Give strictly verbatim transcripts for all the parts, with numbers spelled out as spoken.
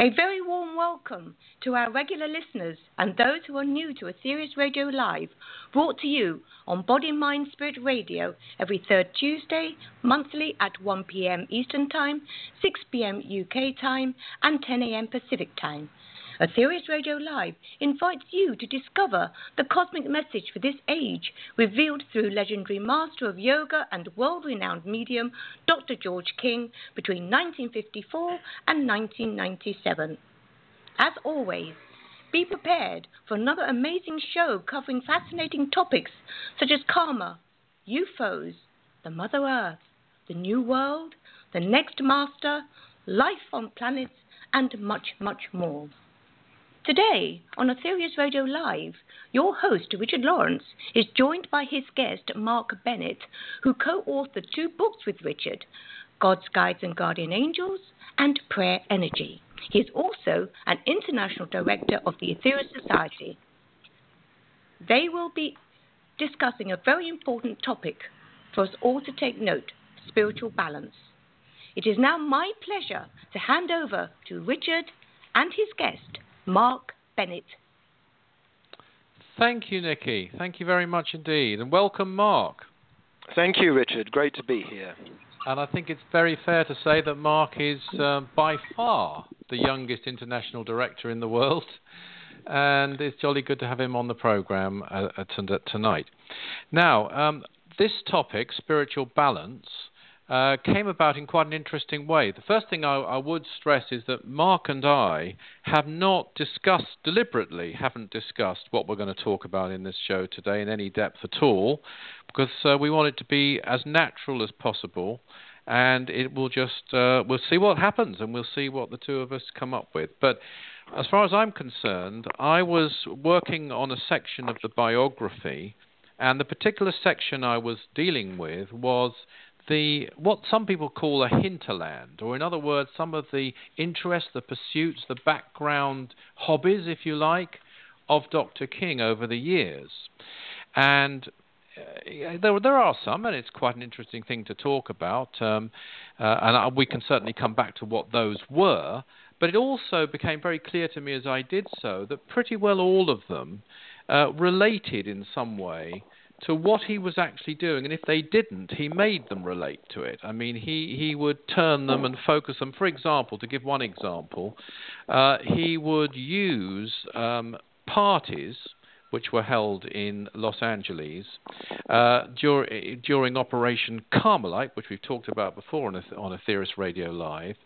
A very warm welcome to our regular listeners and those who are new to Aetherius Radio Live, brought to you on Body Mind Spirit Radio every third Tuesday, monthly at one p.m. Eastern Time, six p.m. U K Time and ten a.m. Pacific Time. Aetherius Radio Live invites you to discover the cosmic message for this age, revealed through legendary master of yoga and world-renowned medium, Doctor George King, between nineteen fifty-four and nineteen ninety-seven. As always, be prepared for another amazing show covering fascinating topics such as karma, U F Os, the Mother Earth, the New World, the Next Master, life on planets, and much, much more. Today, on Aetherius Radio Live, your host, Richard Lawrence, is joined by his guest, Mark Bennett, who co-authored two books with Richard, God's Guides and Guardian Angels and Prayer Energy. He is also an international director of the Aetherius Society. They will be discussing a very important topic for us all to take note, spiritual balance. It is now my pleasure to hand over to Richard and his guest, Mark Bennett. Thank you, Nikki. Thank you very much indeed. And welcome, Mark. Thank you, Richard. Great to be here. And I think it's very fair to say that Mark is uh, by far the youngest international director in the world. And it's jolly good to have him on the program uh, t- tonight. Now, um, this topic, spiritual balance, uh, came about in quite an interesting way. The first thing I, I would stress is that Mark and I have not discussed, deliberately haven't discussed what we're going to talk about in this show today in any depth at all, because uh, we want it to be as natural as possible, and it will just, uh, we'll see what happens, and we'll see what the two of us come up with. But as far as I'm concerned, I was working on a section of the biography, and the particular section I was dealing with was The, what some people call a hinterland, or in other words, some of the interests, the pursuits, the background hobbies, if you like, of Doctor King over the years. And uh, there, there are some, and it's quite an interesting thing to talk about, um, uh, and I, we can certainly come back to what those were, but it also became very clear to me as I did so that pretty well all of them uh, related in some way to what he was actually doing, and if they didn't, he made them relate to it. I mean, he, he would turn them and focus them. For example, to give one example, uh, he would use um, parties which were held in Los Angeles uh, dur- during Operation Karmalight, which we've talked about before on, a- on Aetherius Radio Live,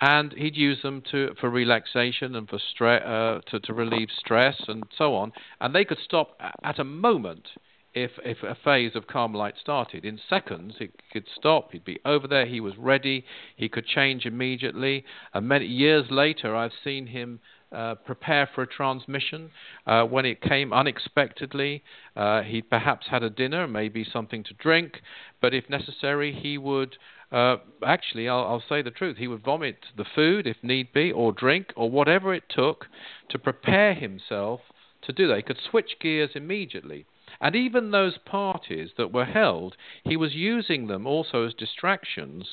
and he'd use them to for relaxation and for stre- uh, to, to relieve stress and so on, and they could stop at a moment. If, if a phase of Karmalight started, in seconds it could stop. He'd be over there. He was ready. He could change immediately. And many years later, I've seen him uh, prepare for a transmission uh, when it came unexpectedly. Uh, he'd perhaps had a dinner, maybe something to drink, but if necessary, he would. Uh, actually, I'll, I'll say the truth. He would vomit the food if need be, or drink, or whatever it took to prepare himself to do that. He could switch gears immediately. And even those parties that were held, he was using them also as distractions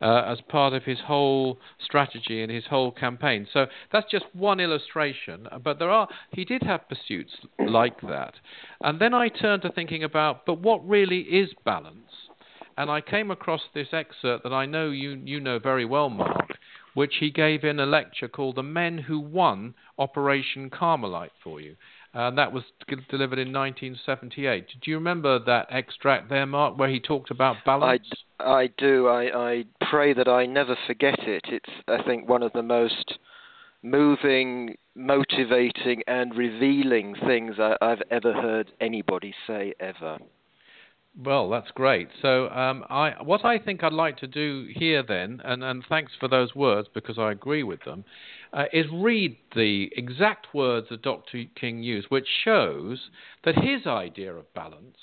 uh, as part of his whole strategy and his whole campaign. So that's just one illustration. But there are he did have pursuits like that. And then I turned to thinking about, but what really is balance? And I came across this excerpt that I know you, you know very well, Mark, which he gave in a lecture called The Men Who Won Operation Karmalight for You. And that was delivered in nineteen seventy-eight. Do you remember that extract there, Mark, where he talked about balance? I, I do. I, I pray that I never forget it. It's, I think, one of the most moving, motivating, and revealing things I, I've ever heard anybody say ever. Well, that's great. So um, I, what I think I'd like to do here then, and, and thanks for those words because I agree with them, uh, is read the exact words that Doctor King used, which shows that his idea of balance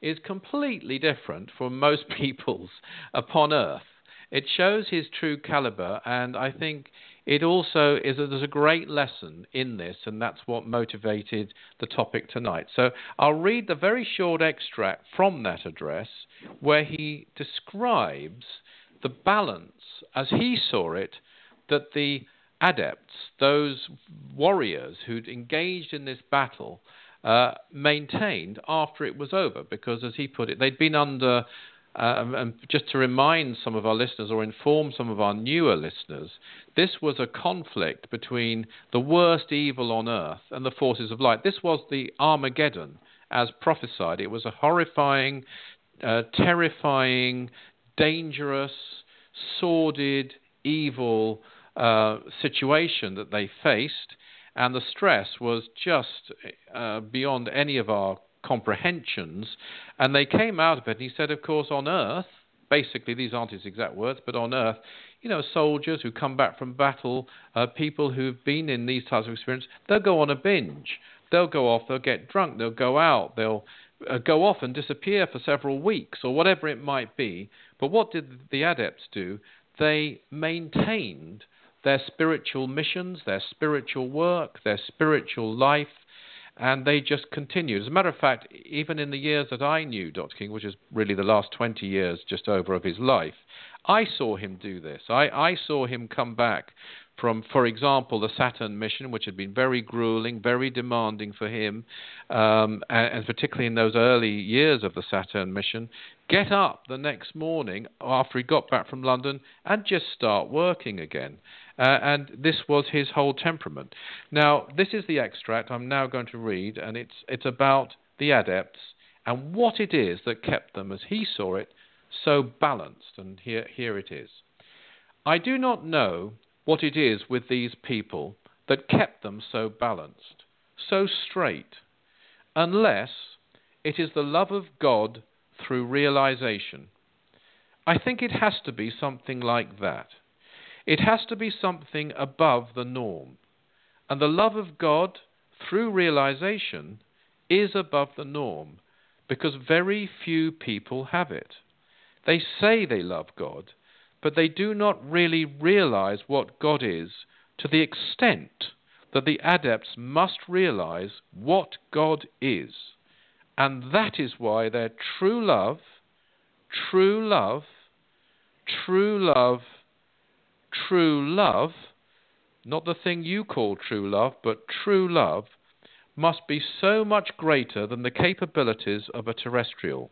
is completely different from most people's upon Earth. It shows his true caliber, and I think it also is a, there's a great lesson in this, and that's what motivated the topic tonight. So I'll read the very short extract from that address where he describes the balance, as he saw it, that the adepts, those warriors who'd engaged in this battle, uh, maintained after it was over, because, as he put it, they'd been under... Um, and just to remind some of our listeners, or inform some of our newer listeners, this was a conflict between the worst evil on Earth and the forces of light. This was the Armageddon, as prophesied. It was a horrifying, uh, terrifying, dangerous, sordid, evil uh, situation that they faced, and the stress was just uh, beyond any of our comprehensions, and they came out of it. And he said, of course, on Earth, basically, these aren't his exact words, but on Earth, you know, soldiers who come back from battle, uh, people who've been in these types of experience, they'll go on a binge, they'll go off, they'll get drunk, they'll go out, they'll uh, go off and disappear for several weeks or whatever it might be. But what did the adepts do? They maintained their spiritual missions, their spiritual work, their spiritual life. And they just continued. As a matter of fact, even in the years that I knew Doctor King, which is really the last twenty years just over of his life, I saw him do this. I, I saw him come back from, for example, the Saturn mission, which had been very grueling, very demanding for him, um, and, and particularly in those early years of the Saturn mission, get up the next morning after he got back from London and just start working again. Uh, and this was his whole temperament. Now, this is the extract I'm now going to read, and it's it's about the adepts and what it is that kept them, as he saw it, so balanced. And here, here it is. I do not know what it is with these people that kept them so balanced, so straight, unless it is the love of God through realization. I think it has to be something like that. It has to be something above the norm. And the love of God, through realization, is above the norm, because very few people have it. They say they love God, but they do not really realize what God is to the extent that the adepts must realize what God is. And that is why their true love, true love, true love, True love, not the thing you call true love, but true love, must be so much greater than the capabilities of a terrestrial,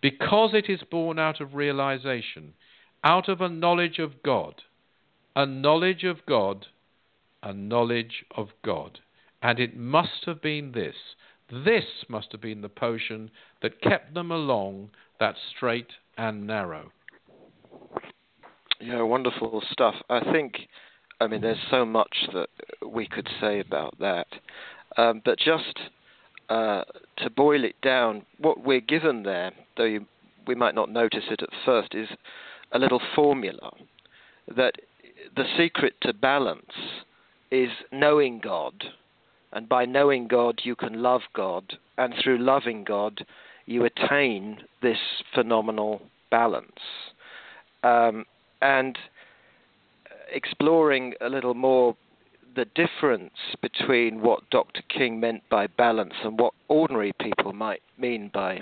because it is born out of realization, out of a knowledge of God, a knowledge of God, a knowledge of God. And it must have been this. This must have been the potion that kept them along that straight and narrow. Yeah, wonderful stuff. I think, I mean, there's so much that we could say about that. Um, but just uh, to boil it down, what we're given there, though you, we might not notice it at first, is a little formula that the secret to balance is knowing God. And by knowing God, you can love God. And through loving God, you attain this phenomenal balance. Um And exploring a little more the difference between what Doctor King meant by balance and what ordinary people might mean by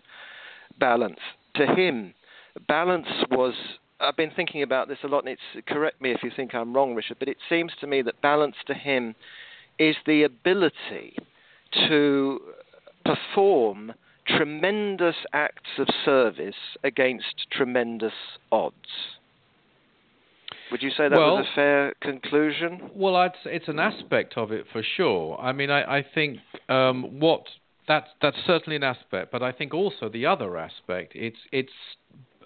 balance. To him, balance was, I've been thinking about this a lot, and it's, correct me if you think I'm wrong, Richard, but it seems to me that balance to him is the ability to perform tremendous acts of service against tremendous odds. Would you say that well, was a fair conclusion? Well, I'd say it's an aspect of it for sure. I mean, I, I think um, what that's that's certainly an aspect, but I think also the other aspect, it's it's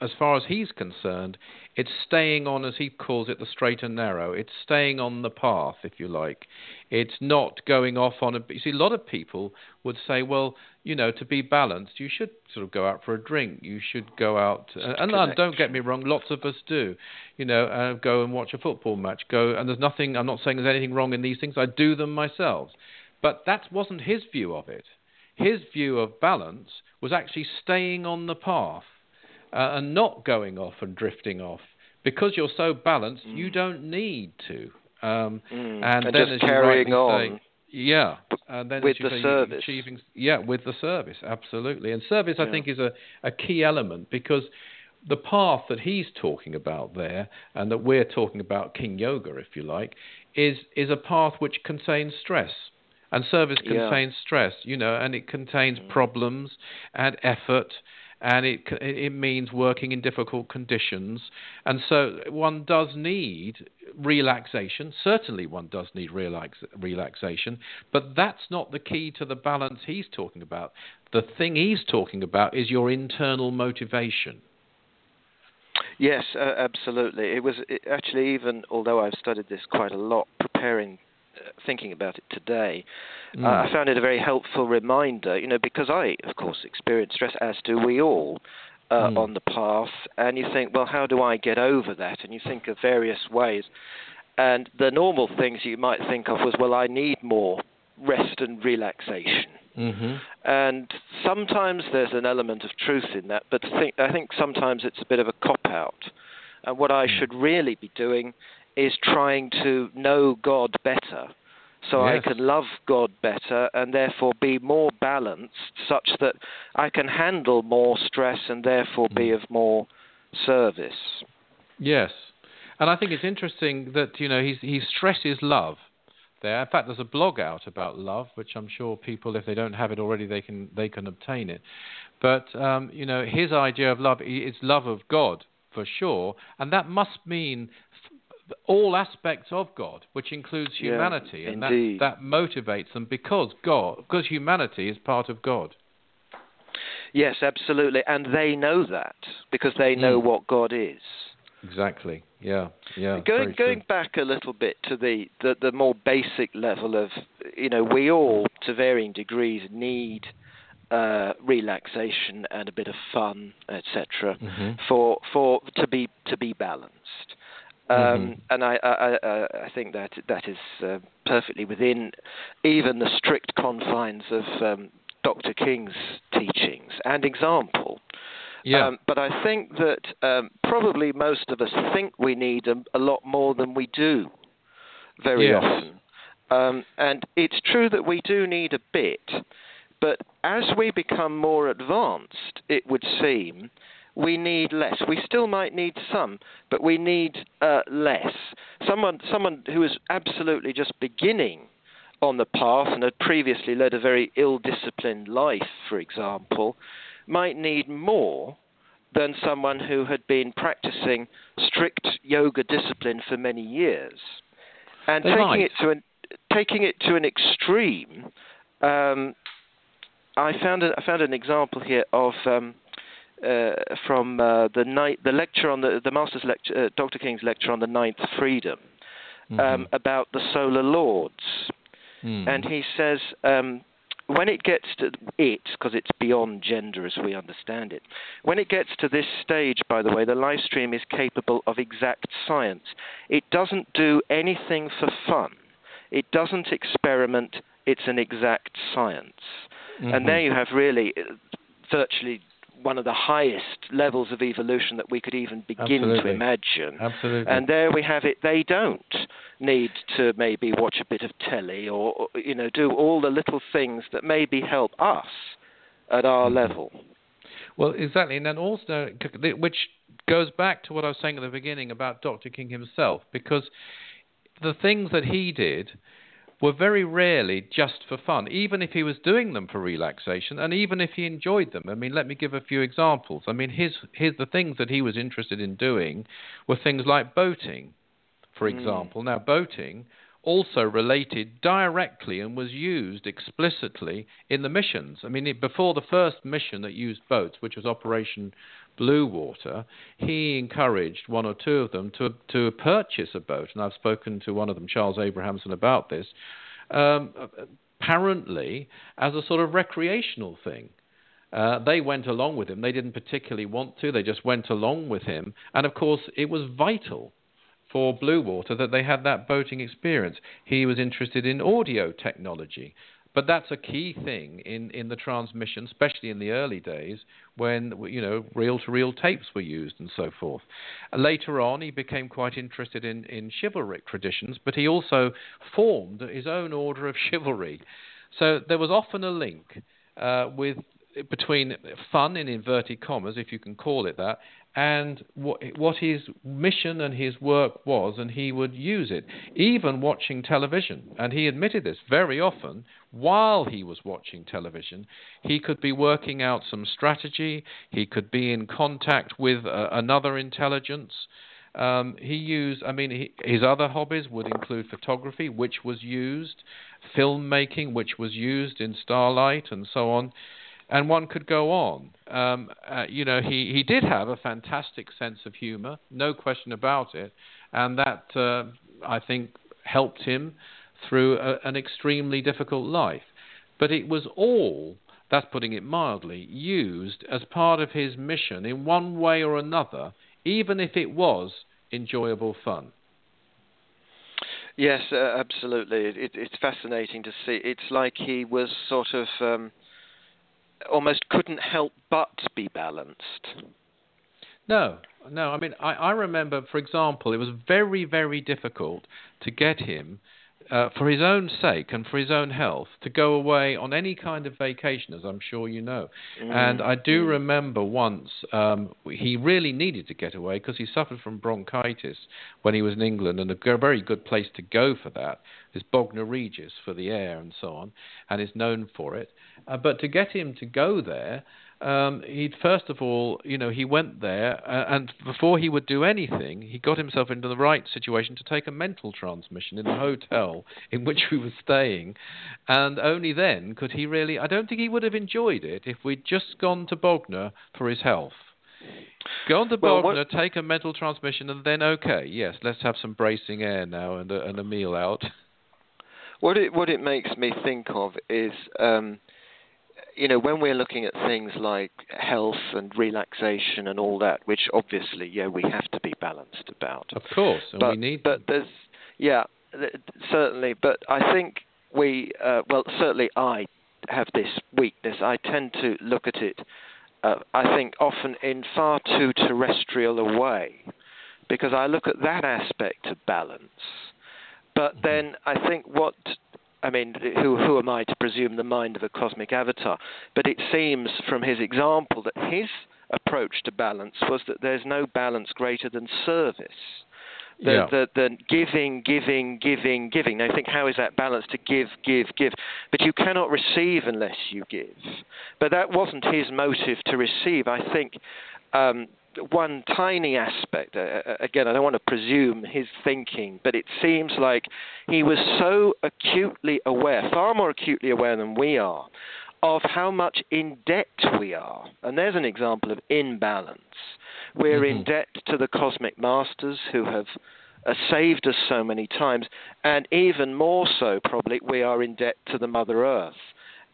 as far as he's concerned, it's staying on, as he calls it, the straight and narrow. It's staying on the path, if you like. It's not going off on a. You see, a lot of people would say, well, you know, to be balanced, you should sort of go out for a drink. You should go out, uh, and uh, don't get me wrong, lots of us do. You know, uh, go and watch a football match. Go, and there's nothing. I'm not saying there's anything wrong in these things. I do them myself, but that wasn't his view of it. His view of balance was actually staying on the path. Uh, and not going off and drifting off. Because you're so balanced, mm. you don't need to. Um, mm. And, and then just carrying on. Say, yeah. And then with the say, service. Achieving, yeah, with the service, absolutely. And service, yeah. I think, is a, a key element, because the path that he's talking about there, and that we're talking about King Yoga, if you like, is is a path which contains stress. And service contains yeah. stress, you know, and it contains mm. problems and effort, and it it means working in difficult conditions. And so one does need relaxation. Certainly one does need relax, relaxation, but that's not the key to the balance he's talking about. The thing he's talking about is your internal motivation. Yes, uh, absolutely. It was it, actually, even although I've studied this quite a lot, preparing thinking about it today, mm. uh, I found it a very helpful reminder, you know, because I, of course, experience stress, as do we all, uh, mm. on the path, and you think, well, how do I get over that? And you think of various ways, and the normal things you might think of was, well, I need more rest and relaxation. Mm-hmm. And sometimes there's an element of truth in that, but th- I think sometimes it's a bit of a cop-out, and what I should really be doing is trying to know God better, so yes. I can love God better and therefore be more balanced, such that I can handle more stress and therefore be of more service. Yes, and I think it's interesting that, you know, he he stresses love there. In fact, there's a blog out about love, which I'm sure people, if they don't have it already, they can they can obtain it. But um, you know, his idea of love is love of God for sure, and that must mean all aspects of God, which includes humanity, yeah, and that, that motivates them because God, because humanity is part of God. Yes, absolutely, and they know that because they know mm. what God is. Exactly. Yeah. Yeah. Going going back a little bit to the, the the more basic level of, you know, we all to varying degrees need Uh, relaxation and a bit of fun, et cetera, mm-hmm. for for to be to be balanced, um, mm-hmm. and I, I I I think that that is uh, perfectly within even the strict confines of um, Doctor King's teachings and example. Yeah. Um, but I think that um, probably most of us think we need a, a lot more than we do, very yes. often, um, and it's true that we do need a bit. But as we become more advanced, it would seem, we need less. We still might need some, but we need uh, less. Someone someone who is absolutely just beginning on the path and had previously led a very ill-disciplined life, for example, might need more than someone who had been practicing strict yoga discipline for many years. And taking it to an, taking it to an extreme... Um, I found a, I found an example here of um, uh, from uh, the night the lecture on the the master's lecture, uh, Doctor King's lecture on the ninth freedom, um, mm-hmm. about the solar lords, mm. and he says um, when it gets to it, because it's beyond gender as we understand it, when it gets to this stage, by the way, the live stream is capable of exact science. It doesn't do anything for fun. It doesn't experiment. It's an exact science. Mm-hmm. And there you have really virtually one of the highest levels of evolution that we could even begin Absolutely. to imagine. Absolutely. And there we have it. They don't need to maybe watch a bit of telly or, you know, do all the little things that maybe help us at our mm-hmm. level. Well, exactly. And then also, which goes back to what I was saying at the beginning about Doctor King himself, because the things that he did were very rarely just for fun, even if he was doing them for relaxation and even if he enjoyed them. I mean, let me give a few examples. I mean, his, his the things that he was interested in doing were things like boating, for example. Mm. Now, boating also related directly and was used explicitly in the missions. I mean, it, before the first mission that used boats, which was Operation Blue Water, he encouraged one or two of them to to purchase a boat, and I've spoken to one of them, Charles Abrahamson, about this, um, apparently as a sort of recreational thing. Uh, they went along with him. They didn't particularly want to. They just went along with him. And, of course, it was vital for Blue Water that they had that boating experience. He was interested in audio technology. But that's a key thing in, in the transmission, especially in the early days when, you know, reel-to-reel tapes were used and so forth. Later on, he became quite interested in, in chivalric traditions, but he also formed his own order of chivalry. So there was often a link uh, with between fun, in inverted commas, if you can call it that, and what, what his mission and his work was, and he would use it, even watching television. And he admitted this very often. While he was watching television, he could be working out some strategy. He could be in contact with uh, another intelligence. Um, he used, I mean, he, his other hobbies would include photography, which was used, filmmaking, which was used in Starlight, and so on. And one could go on. Um, uh, you know, he, he did have a fantastic sense of humor, no question about it. And that, uh, I think, helped him through a, an extremely difficult life. But it was all, that's putting it mildly, used as part of his mission in one way or another, even if it was enjoyable fun. Yes, uh, absolutely. It, it, it's fascinating to see. It's like he was sort of... Um almost couldn't help but be balanced. No, no. I mean, I, I remember, for example, it was very, very difficult to get him, uh, for his own sake and for his own health, to go away on any kind of vacation, as I'm sure you know. Mm. And I do remember once um, he really needed to get away because he suffered from bronchitis when he was in England, and a very good place to go for that is Bognor Regis for the air and so on, and is known for it. Uh, but to get him to go there, um, he'd first of all, you know, he went there, uh, and before he would do anything, he got himself into the right situation to take a mental transmission in the hotel in which we were staying, and only then could he really... I don't think he would have enjoyed it if we'd just gone to Bognor for his health. Go on to Bognor, well, what... take a mental transmission, and then, okay, yes, let's have some bracing air now and a, and a meal out. What it what it makes me think of is, um, you know, when we're looking at things like health and relaxation and all that, which obviously, yeah, we have to be balanced about. Of course, and but, we need. But there's, yeah, certainly. But I think we, uh, well, certainly I have this weakness. I tend to look at it, uh, I think, often in far too terrestrial a way, because I look at that aspect of balance. But then I think what, I mean, who who am I to presume the mind of a cosmic avatar? But it seems from his example that his approach to balance was that there's no balance greater than service. The, yeah. the, the giving, giving, giving, giving. Now you think, how is that balance to give, give, give? But you cannot receive unless you give. But that wasn't his motive to receive. I think... Um, one tiny aspect, uh, again, I don't want to presume his thinking, but it seems like he was so acutely aware, far more acutely aware than we are, of how much in debt we are. And there's an example of imbalance. We're mm-hmm. in debt to the cosmic masters who have uh, saved us so many times, and even more so, probably, we are in debt to the Mother Earth.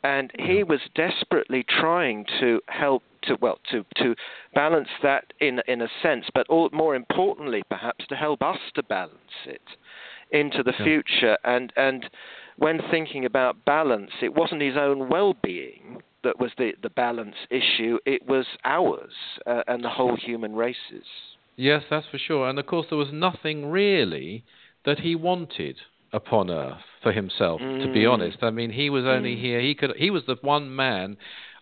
And he was desperately trying to help to, well, to, to balance that in in a sense, but all, more importantly, perhaps, to help us to balance it into the yeah. future. And, and when thinking about balance, it wasn't his own well-being that was the, the balance issue. It was ours uh, and the whole human race's. Yes, that's for sure. And, of course, there was nothing really that he wanted upon Earth for himself, mm. to be honest. I mean, he was only mm. here. He could. He was the one man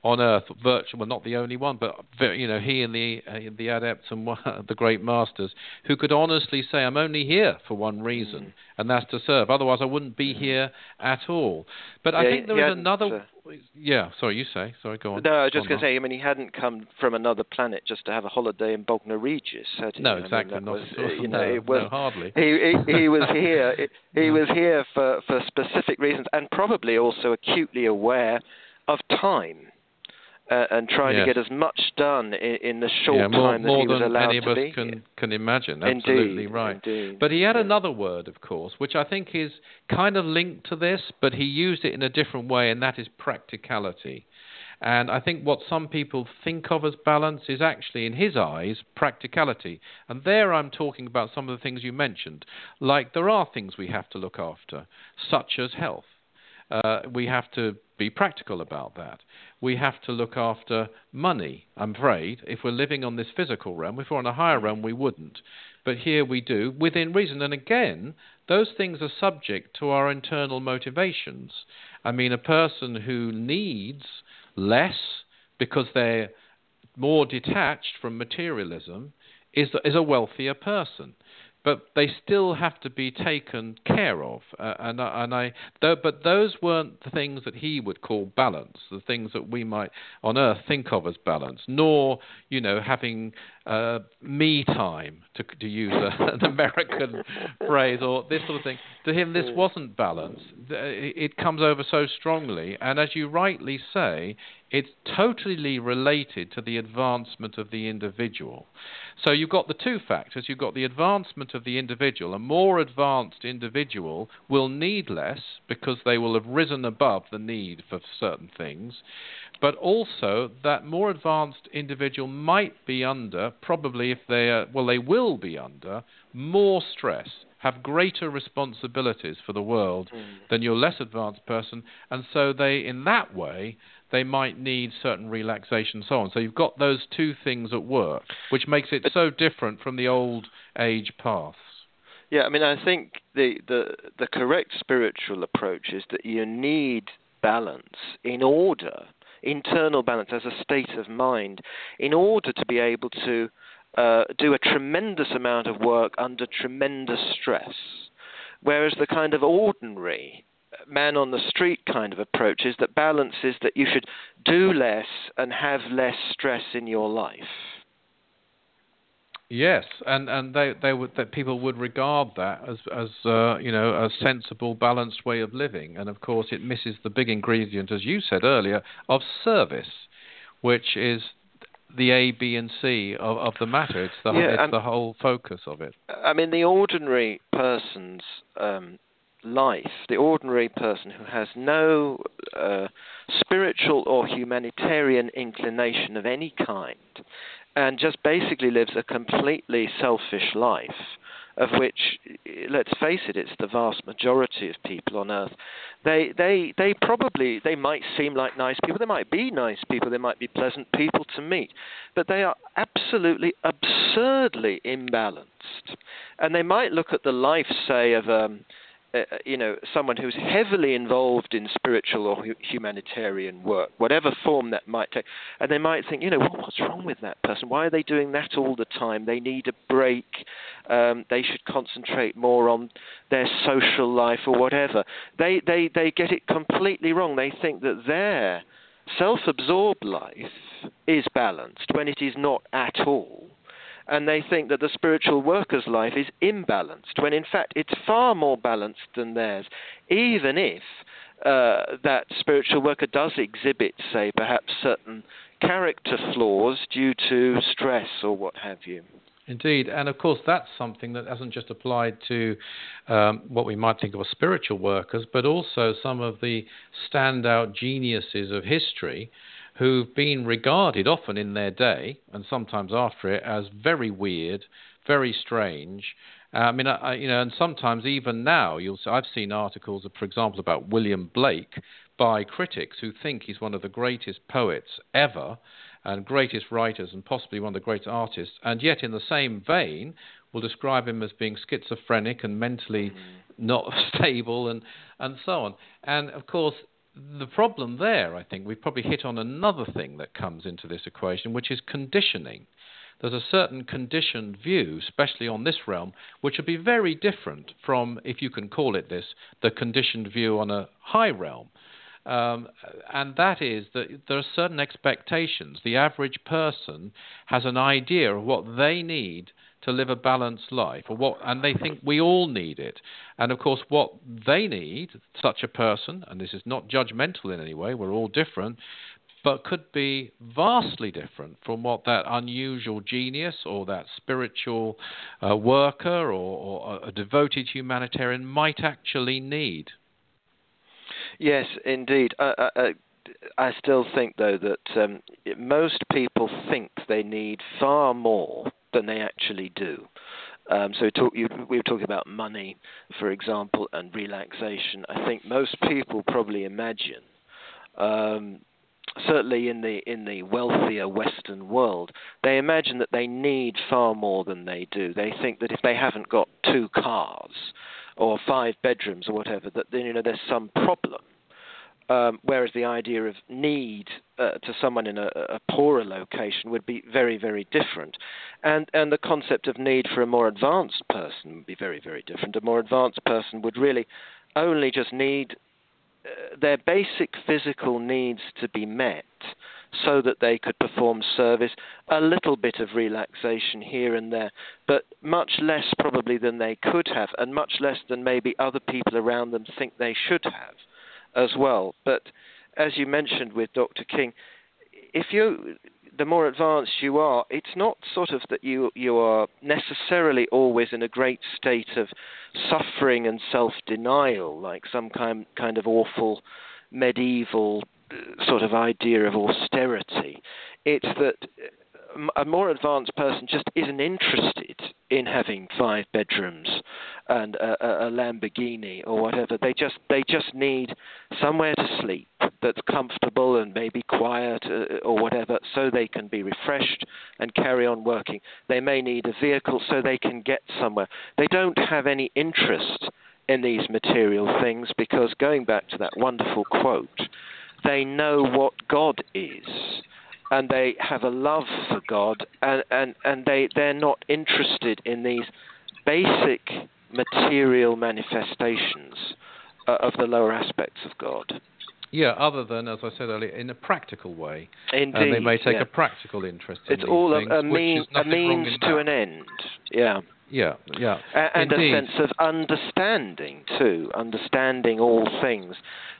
on Earth, virtually, well, not the only one, but, you know, he and the uh, the adepts and one, the great masters, who could honestly say, I'm only here for one reason, mm. and that's to serve. Otherwise, I wouldn't be here at all. But yeah, I think there is another... Uh, yeah, sorry, you say. Sorry, go on. No, I was just going to say, I mean, he hadn't come from another planet just to have a holiday in Bognor Regis, had he? No, exactly. I mean, not was, sure. you know, no, it was, no, hardly. He, he, he was here, it, he was here for, for specific reasons, and probably also acutely aware of time. Uh, and trying yes. to get as much done in, in the short yeah, more, time that he was allowed to be. More than any of us can, can imagine, absolutely indeed, right. Indeed. But he had yeah. another word, of course, which I think is kind of linked to this, but he used it in a different way, and that is practicality. And I think what some people think of as balance is actually, in his eyes, practicality. And there I'm talking about some of the things you mentioned, like there are things we have to look after, such as health. Uh, we have to be practical about that. We have to look after money, I'm afraid. If we're living on this physical realm, if we're on a higher realm, we wouldn't. But here we do, within reason. And again, those things are subject to our internal motivations. I mean, a person who needs less because they're more detached from materialism, is is a wealthier person. But they still have to be taken care of, uh, and and I. Though, but those weren't the things that he would call balance, the things that we might on Earth think of as balance, nor you know having uh, me time to to use a, an American phrase or this sort of thing. To him, this wasn't balance. It comes over so strongly, and as you rightly say, it's totally related to the advancement of the individual. So you've got the two factors. You've got the advancement of the individual. A more advanced individual will need less because they will have risen above the need for certain things. But also that more advanced individual might be under, probably if they are, well, they will be under more stress, have greater responsibilities for the world mm. than your less advanced person, and so they, in that way, they might need certain relaxation and so on. So you've got those two things at work, which makes it so different from the old age paths. Yeah, I mean, I think the, the, the correct spiritual approach is that you need balance in order, internal balance as a state of mind, in order to be able to Uh, do a tremendous amount of work under tremendous stress, whereas the kind of ordinary man on the street kind of approach is that balance is that you should do less and have less stress in your life. Yes, and, and they, they would, that people would regard that as, as uh, you know, a sensible, balanced way of living, and of course it misses the big ingredient, as you said earlier, of service, which is the A, B, and C of, of the matter. It's the, yeah, it's the whole focus of it. I mean, the ordinary person's um, life, the ordinary person who has no uh, spiritual or humanitarian inclination of any kind, and just basically lives a completely selfish life, of which, let's face it, it's the vast majority of people on Earth. They, they, they probably, they might seem like nice people, they might be nice people, they might be pleasant people to meet, but they are absolutely absurdly imbalanced. And they might look at the life, say, of um, uh, you know, someone who's heavily involved in spiritual or hu- humanitarian work, whatever form that might take, and they might think, you know, well, what's wrong with that person? Why are they doing that all the time? They need a break. Um, they should concentrate more on their social life or whatever. They, they, they get it completely wrong. They think that their self-absorbed life is balanced when it is not at all. And they think that the spiritual worker's life is imbalanced, when in fact it's far more balanced than theirs, even if uh, that spiritual worker does exhibit, say, perhaps certain character flaws due to stress or what have you. Indeed, and of course that's something that hasn't just applied to um, what we might think of as spiritual workers, but also some of the standout geniuses of history who've been regarded often in their day and sometimes after it as very weird, very strange. Uh, I mean, I, I, you know, and sometimes even now, you'll see, I've seen articles, for example, about William Blake by critics who think he's one of the greatest poets ever and greatest writers and possibly one of the greatest artists, and yet in the same vein will describe him as being schizophrenic and mentally mm-hmm. not stable and, and so on. And, of course, the problem there, I think, we've probably hit on another thing that comes into this equation, which is conditioning. There's a certain conditioned view, especially on this realm, which would be very different from, if you can call it this, the conditioned view on a high realm. Um, and that is that there are certain expectations. The average person has an idea of what they need to live a balanced life, or what, and they think we all need it. And of course, what they need, such a person, and this is not judgmental in any way, we're all different, but could be vastly different from what that unusual genius or that spiritual uh, worker or, or a devoted humanitarian might actually need. Yes, indeed. I, I, I still think, though, that um, most people think they need far more than they actually do. Um, so we, talk, you, we were talking about money, for example, and relaxation. I think most people probably imagine, um, certainly in the in the wealthier Western world, they imagine that they need far more than they do. They think that if they haven't got two cars or five bedrooms or whatever, that you know there's some problem. Um, whereas the idea of need uh, to someone in a, a poorer location would be very, very different. And and the concept of need for a more advanced person would be very, very different. A more advanced person would really only just need uh, their basic physical needs to be met so that they could perform service, a little bit of relaxation here and there, but much less probably than they could have, and much less than maybe other people around them think they should have as well. But as you mentioned with Doctor King, if you, the more advanced you are, it's not sort of that you you are necessarily always in a great state of suffering and self-denial, like some kind, kind of awful medieval sort of idea of austerity. It's that a more advanced person just isn't interested in having five bedrooms and a, a Lamborghini or whatever. They just they just need somewhere to sleep that's comfortable and maybe quiet or whatever, so they can be refreshed and carry on working. They may need a vehicle so they can get somewhere. They don't have any interest in these material things because, going back to that wonderful quote, they know what God is, and they have a love for God, and, and, and they, they're not interested in these basic material manifestations uh, of the lower aspects of God. Yeah, other than, as I said earlier, in a practical way. Indeed. And they may take yeah. a practical interest in it's these all things, a, a mean, which is nothing a means wrong in to that. An end, yeah. Yeah, yeah. A- and Indeed. A sense of understanding, too, understanding all things.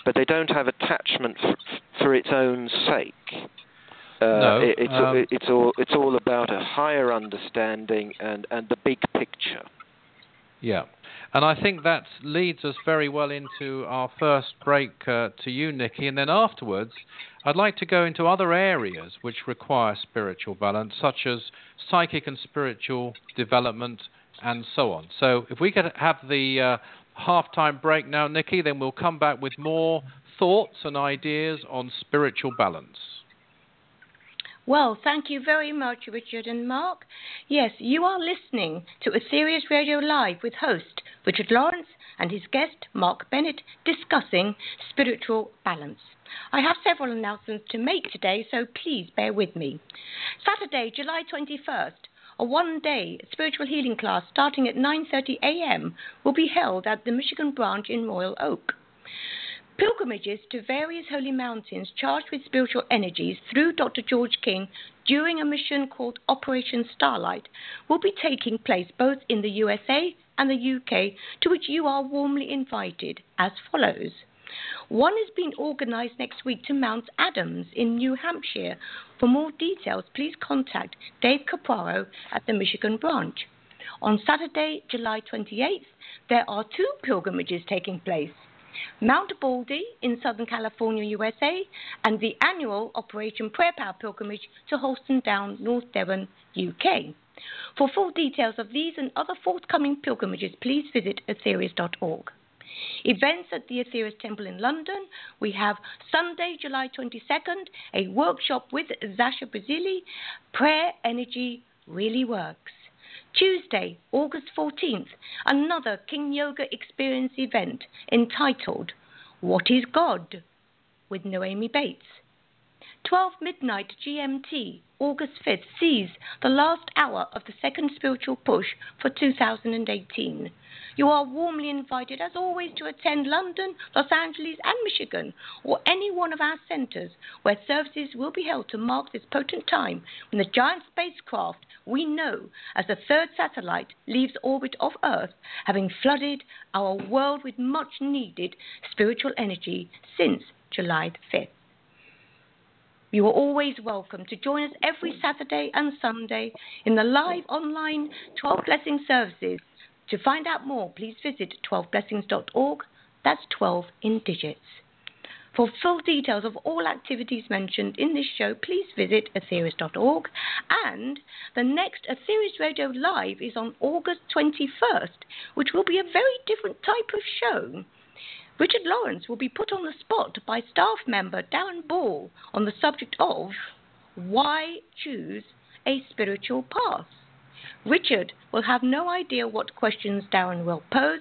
But they don't have attachment for, for its own sake. Uh, no, it, it's, um, it, it's all it's all about a higher understanding and, and the big picture. Yeah, and I think that leads us very well into our first break uh, to you, Nikki, and then afterwards I'd like to go into other areas which require spiritual balance, such as psychic and spiritual development and so on. So if we could have the uh, half-time break now, Nikki, then we'll come back with more thoughts and ideas on spiritual balance. Well, thank you very much, Richard and Mark. Yes, you are listening to Aetherius Radio Live with host Richard Lawrence and his guest Mark Bennett discussing spiritual balance. I have several announcements to make today, so please bear with me. Saturday, July twenty-first, a one-day spiritual healing class starting at nine thirty a.m. will be held at the Michigan branch in Royal Oak. Pilgrimages to various holy mountains charged with spiritual energies through Doctor George King during a mission called Operation Starlight will be taking place both in the U S A and the U K, to which you are warmly invited as follows. One is being organised next week to Mount Adams in New Hampshire. For more details, please contact Dave Capraro at the Michigan branch. On Saturday, July twenty-eighth, there are two pilgrimages taking place. Mount Baldy in Southern California, U S A, and the annual Operation Prayer Power pilgrimage to Holston Down, North Devon, U K. For full details of these and other forthcoming pilgrimages, please visit aetherius dot org. Events at the Aetherius Temple in London, we have Sunday, July twenty-second, a workshop with Zasha Brazili, Prayer Energy Really Works. Tuesday, August fourteenth, another King Yoga Experience event entitled What is God? With Noemi Bates. twelve midnight G M T, August fifth, sees the last hour of the second spiritual push for two thousand eighteen. You are warmly invited, as always, to attend London, Los Angeles and Michigan, or any one of our centres where services will be held to mark this potent time when the giant spacecraft we know as the third satellite leaves orbit of Earth, having flooded our world with much needed spiritual energy since July fifth. You are always welcome to join us every Saturday and Sunday in the live online Twelve Blessings services. To find out more, please visit twelve blessings dot org. That's twelve in digits. For full details of all activities mentioned in this show, please visit aetherius dot org. And the next Aetherius Radio Live is on August twenty-first, which will be a very different type of show. Richard Lawrence will be put on the spot by staff member Darren Ball on the subject of Why Choose a Spiritual Path? Richard will have no idea what questions Darren will pose,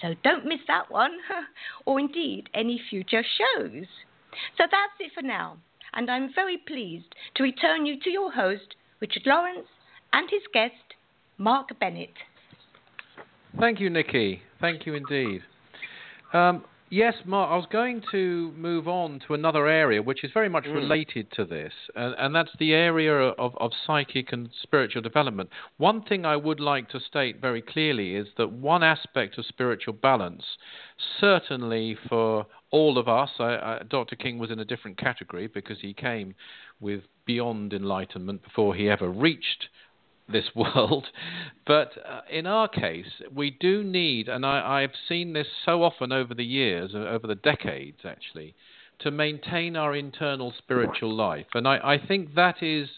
so don't miss that one, or indeed any future shows. So that's it for now, and I'm very pleased to return you to your host, Richard Lawrence, and his guest, Mark Bennett. Thank you, Nikki. Thank you indeed. Um, yes, Mark, I was going to move on to another area which is very much mm. related to this, and, and that's the area of, of psychic and spiritual development. One thing I would like to state very clearly is that one aspect of spiritual balance, certainly for all of us, I, I, Doctor King was in a different category because he came with beyond enlightenment before he ever reached this world, but uh, in our case we do need, and I, I've seen this so often over the years, over the decades actually, to maintain our internal spiritual life, and I, I think that is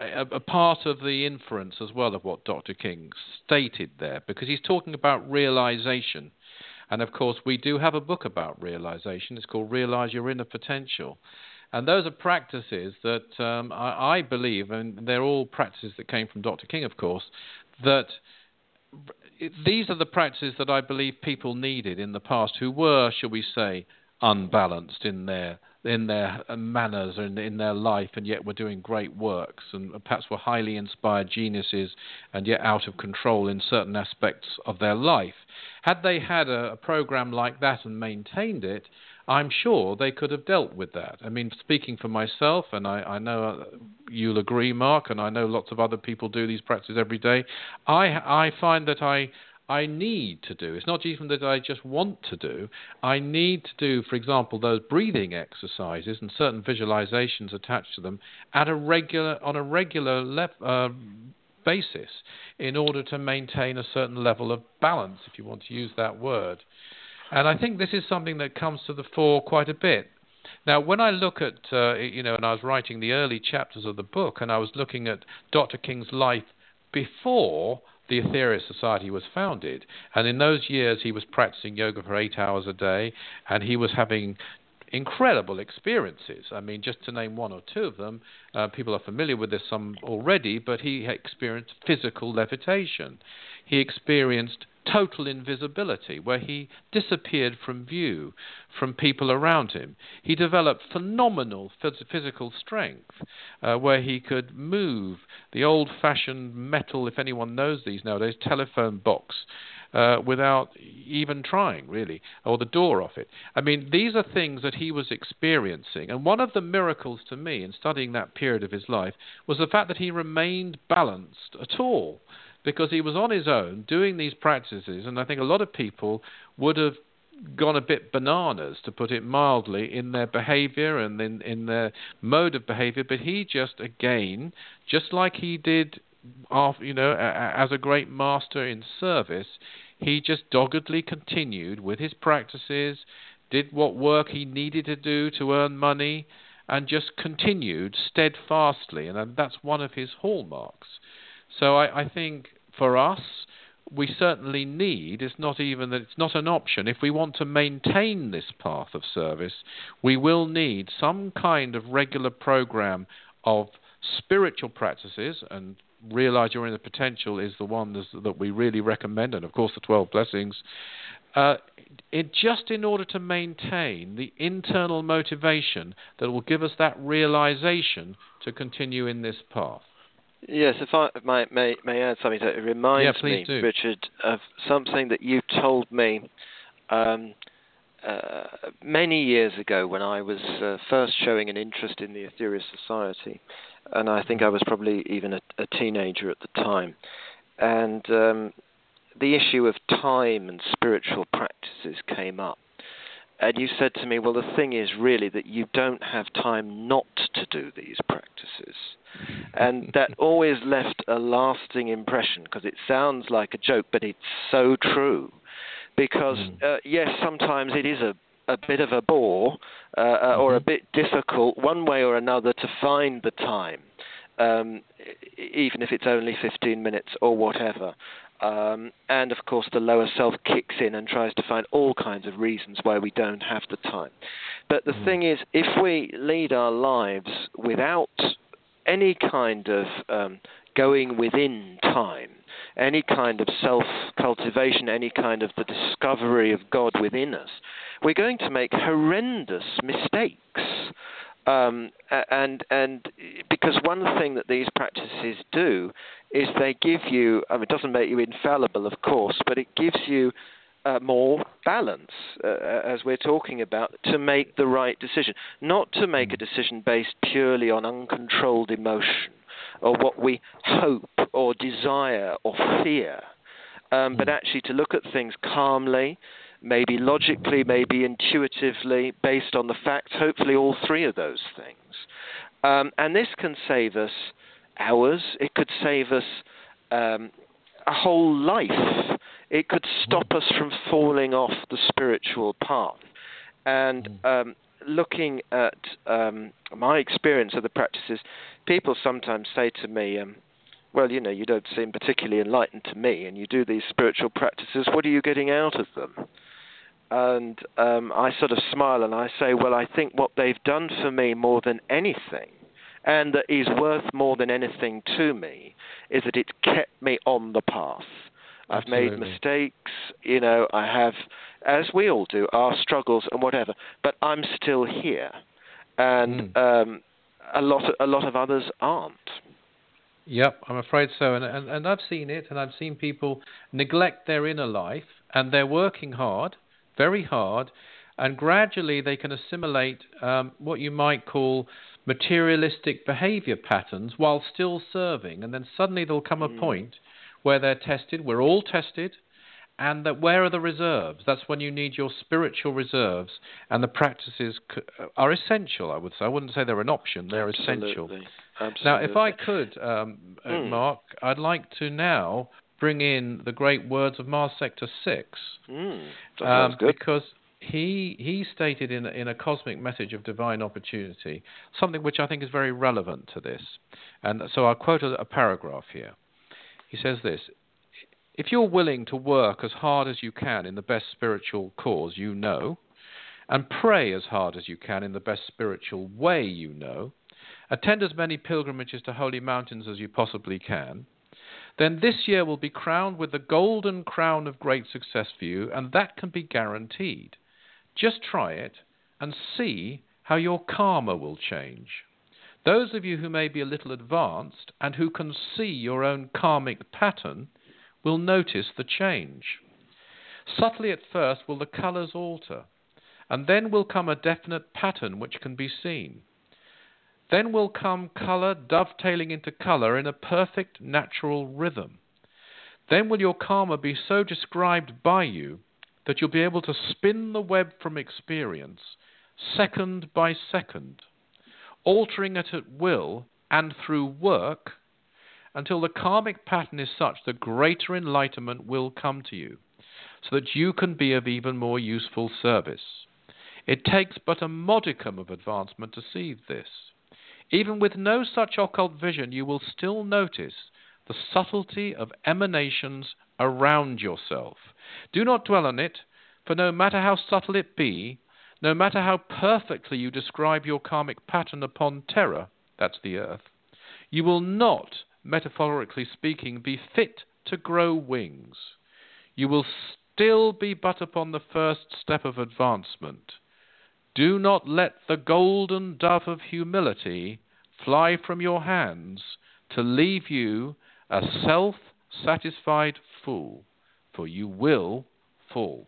a, a part of the inference as well of what Doctor King stated there, because he's talking about realization, and of course we do have a book about realization. It's called Realize Your Inner Potential. And those are practices that um, I, I believe, and they're all practices that came from Doctor King, of course, that it, these are the practices that I believe people needed in the past who were, shall we say, unbalanced in their in their manners and in their life, and yet were doing great works, and perhaps were highly inspired geniuses, and yet out of control in certain aspects of their life. Had they had a, a program like that and maintained it, I'm sure they could have dealt with that. I mean, speaking for myself, and I, I know you'll agree, Mark, and I know lots of other people do these practices every day, I, I find that I, I need to do. It's not even that I just want to do. I need to do, for example, those breathing exercises and certain visualizations attached to them at a regular, on a regular level, uh, basis in order to maintain a certain level of balance, if you want to use that word. And I think this is something that comes to the fore quite a bit. Now, when I look at, uh, you know, and I was writing the early chapters of the book, and I was looking at Doctor King's life before the Aetherius Society was founded. And in those years, he was practicing yoga for eight hours a day, and he was having incredible experiences. I mean, just to name one or two of them, uh, people are familiar with this some already, but he experienced physical levitation. He experienced total invisibility, where he disappeared from view from people around him. He developed phenomenal phys- physical strength, uh, where he could move the old-fashioned metal, if anyone knows these nowadays, telephone box uh, without even trying, really, or the door off it. I mean, these are things that he was experiencing, and one of the miracles to me in studying that period of his life was the fact that he remained balanced at all, because he was on his own doing these practices, and I think a lot of people would have gone a bit bananas, to put it mildly, in their behavior and in, in their mode of behavior. But he just, again, just like he did, after, you know, as a great master in service, he just doggedly continued with his practices, did what work he needed to do to earn money, and just continued steadfastly, and that's one of his hallmarks. So I, I think for us, we certainly need, it's not even that it's not an option. If we want to maintain this path of service, we will need some kind of regular program of spiritual practices, and Realize Your Inner Potential is the one that we really recommend, and of course the Twelve Blessings, uh, it, just in order to maintain the internal motivation that will give us that realization to continue in this path. Yes, if I may, may, may add something to it, it reminds yeah, me, do. Richard, of something that you told me um, uh, many years ago when I was uh, first showing an interest in the Aetherius Society, and I think I was probably even a, a teenager at the time. And um, the issue of time and spiritual practices came up. And you said to me, well, the thing is really that you don't have time not to do these practices. And that always left a lasting impression, because it sounds like a joke, but it's so true. Because, uh, yes, sometimes it is a, a bit of a bore uh, or a bit difficult one way or another to find the time, um, even if it's only fifteen minutes or whatever. Um, and, of course, the lower self kicks in and tries to find all kinds of reasons why we don't have the time. But the thing is, if we lead our lives without any kind of um, going within time, any kind of self-cultivation, any kind of the discovery of God within us, we're going to make horrendous mistakes. Um, and and because one thing that these practices do is they give you, I mean, it doesn't make you infallible, of course, but it gives you uh, more balance, uh, as we're talking about, to make the right decision, not to make a decision based purely on uncontrolled emotion or what we hope or desire or fear, um, but actually to look at things calmly, maybe logically, maybe intuitively, based on the facts, hopefully all three of those things. Um, and this can save us hours. It could save us um, a whole life. It could stop us from falling off the spiritual path. And um, looking at um, my experience of the practices, people sometimes say to me, um, well, you know, you don't seem particularly enlightened to me, and you do these spiritual practices. What are you getting out of them? And um, I sort of smile and I say, well, I think what they've done for me more than anything, and that is worth more than anything to me, is that it's kept me on the path. I've Absolutely. made mistakes, you know, I have, as we all do, our struggles and whatever, but I'm still here. And mm. um, a lot, a lot of others aren't. Yep, I'm afraid so. And, and and I've seen it, and I've seen people neglect their inner life, and they're working hard, very hard, and gradually they can assimilate um, what you might call materialistic behavior patterns while still serving. And then suddenly there'll come a point where they're tested, we're all tested, and that where are the reserves? That's when you need your spiritual reserves, and the practices are essential, I would say. I wouldn't say they're an option, they're Absolutely. essential. Absolutely. Now, if I could, um, mm. Mark, I'd like to now bring in the great words of Mars Sector six, mm. that um, good. because he he stated in, in A Cosmic Message of Divine Opportunity something which I think is very relevant to this. And so I'll quote a, a paragraph here. He says this: if you're willing to work as hard as you can in the best spiritual cause you know, and pray as hard as you can in the best spiritual way you know, attend as many pilgrimages to holy mountains as you possibly can, then this year will be crowned with the golden crown of great success for you, and that can be guaranteed. Just try it and see how your karma will change. Those of you who may be a little advanced and who can see your own karmic pattern will notice the change. Subtly at first will the colours alter, and then will come a definite pattern which can be seen. Then will come colour dovetailing into colour in a perfect natural rhythm. Then will your karma be so described by you that you'll be able to spin the web from experience, second by second, altering it at will and through work, until the karmic pattern is such that greater enlightenment will come to you, so that you can be of even more useful service. It takes but a modicum of advancement to see this. Even with no such occult vision, you will still notice the subtlety of emanations around yourself. Do not dwell on it, for no matter how subtle it be, no matter how perfectly you describe your karmic pattern upon Terra, that's the Earth, you will not, metaphorically speaking, be fit to grow wings. You will still be but upon the first step of advancement. Do not let the golden dove of humility fly from your hands to leave you a self-satisfied fool, for you will fall.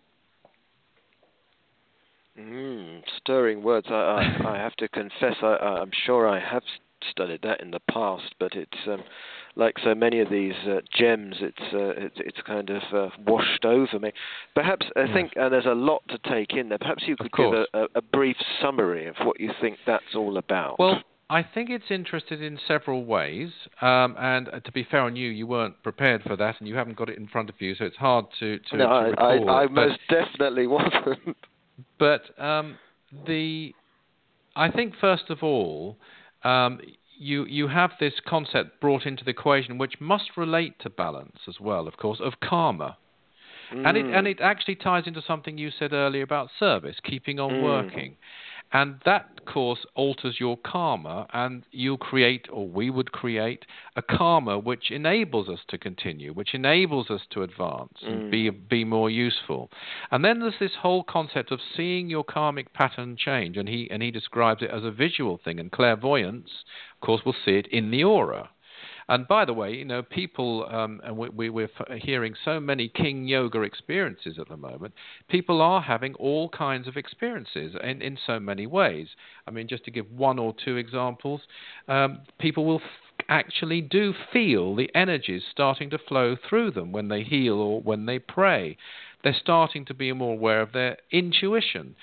Mm, stirring words. I, I, I have to confess, I, I'm sure I have studied that in the past, but it's um, like so many of these uh, gems, it's uh, it, it's kind of uh, washed over me. Perhaps I yes. think uh, there's a lot to take in there. Perhaps you could give a, a, a brief summary of what you think that's all about. Well, I think it's interested in several ways, um, and uh, to be fair on you, you weren't prepared for that, and you haven't got it in front of you, so it's hard to, to, no, to I, recall. I, I most definitely wasn't. But um, the, I think first of all, Um, you you have this concept brought into the equation, which must relate to balance as well, of course, of karma, mm. and it and it actually ties into something you said earlier about service, keeping on mm. working, And that, of course, alters your karma, and you'll create, or we would create, a karma which enables us to continue, which enables us to advance mm. and be be more useful. And then there's this whole concept of seeing your karmic pattern change, and he and he describes it as a visual thing, and clairvoyance, of course, will see it in the aura. And by the way, you know, people, um, and we, we, we're hearing so many King Yoga experiences at the moment, people are having all kinds of experiences in, in so many ways. I mean, just to give one or two examples, um, people will f- actually do feel the energies starting to flow through them when they heal or when they pray. They're starting to be more aware of their intuition.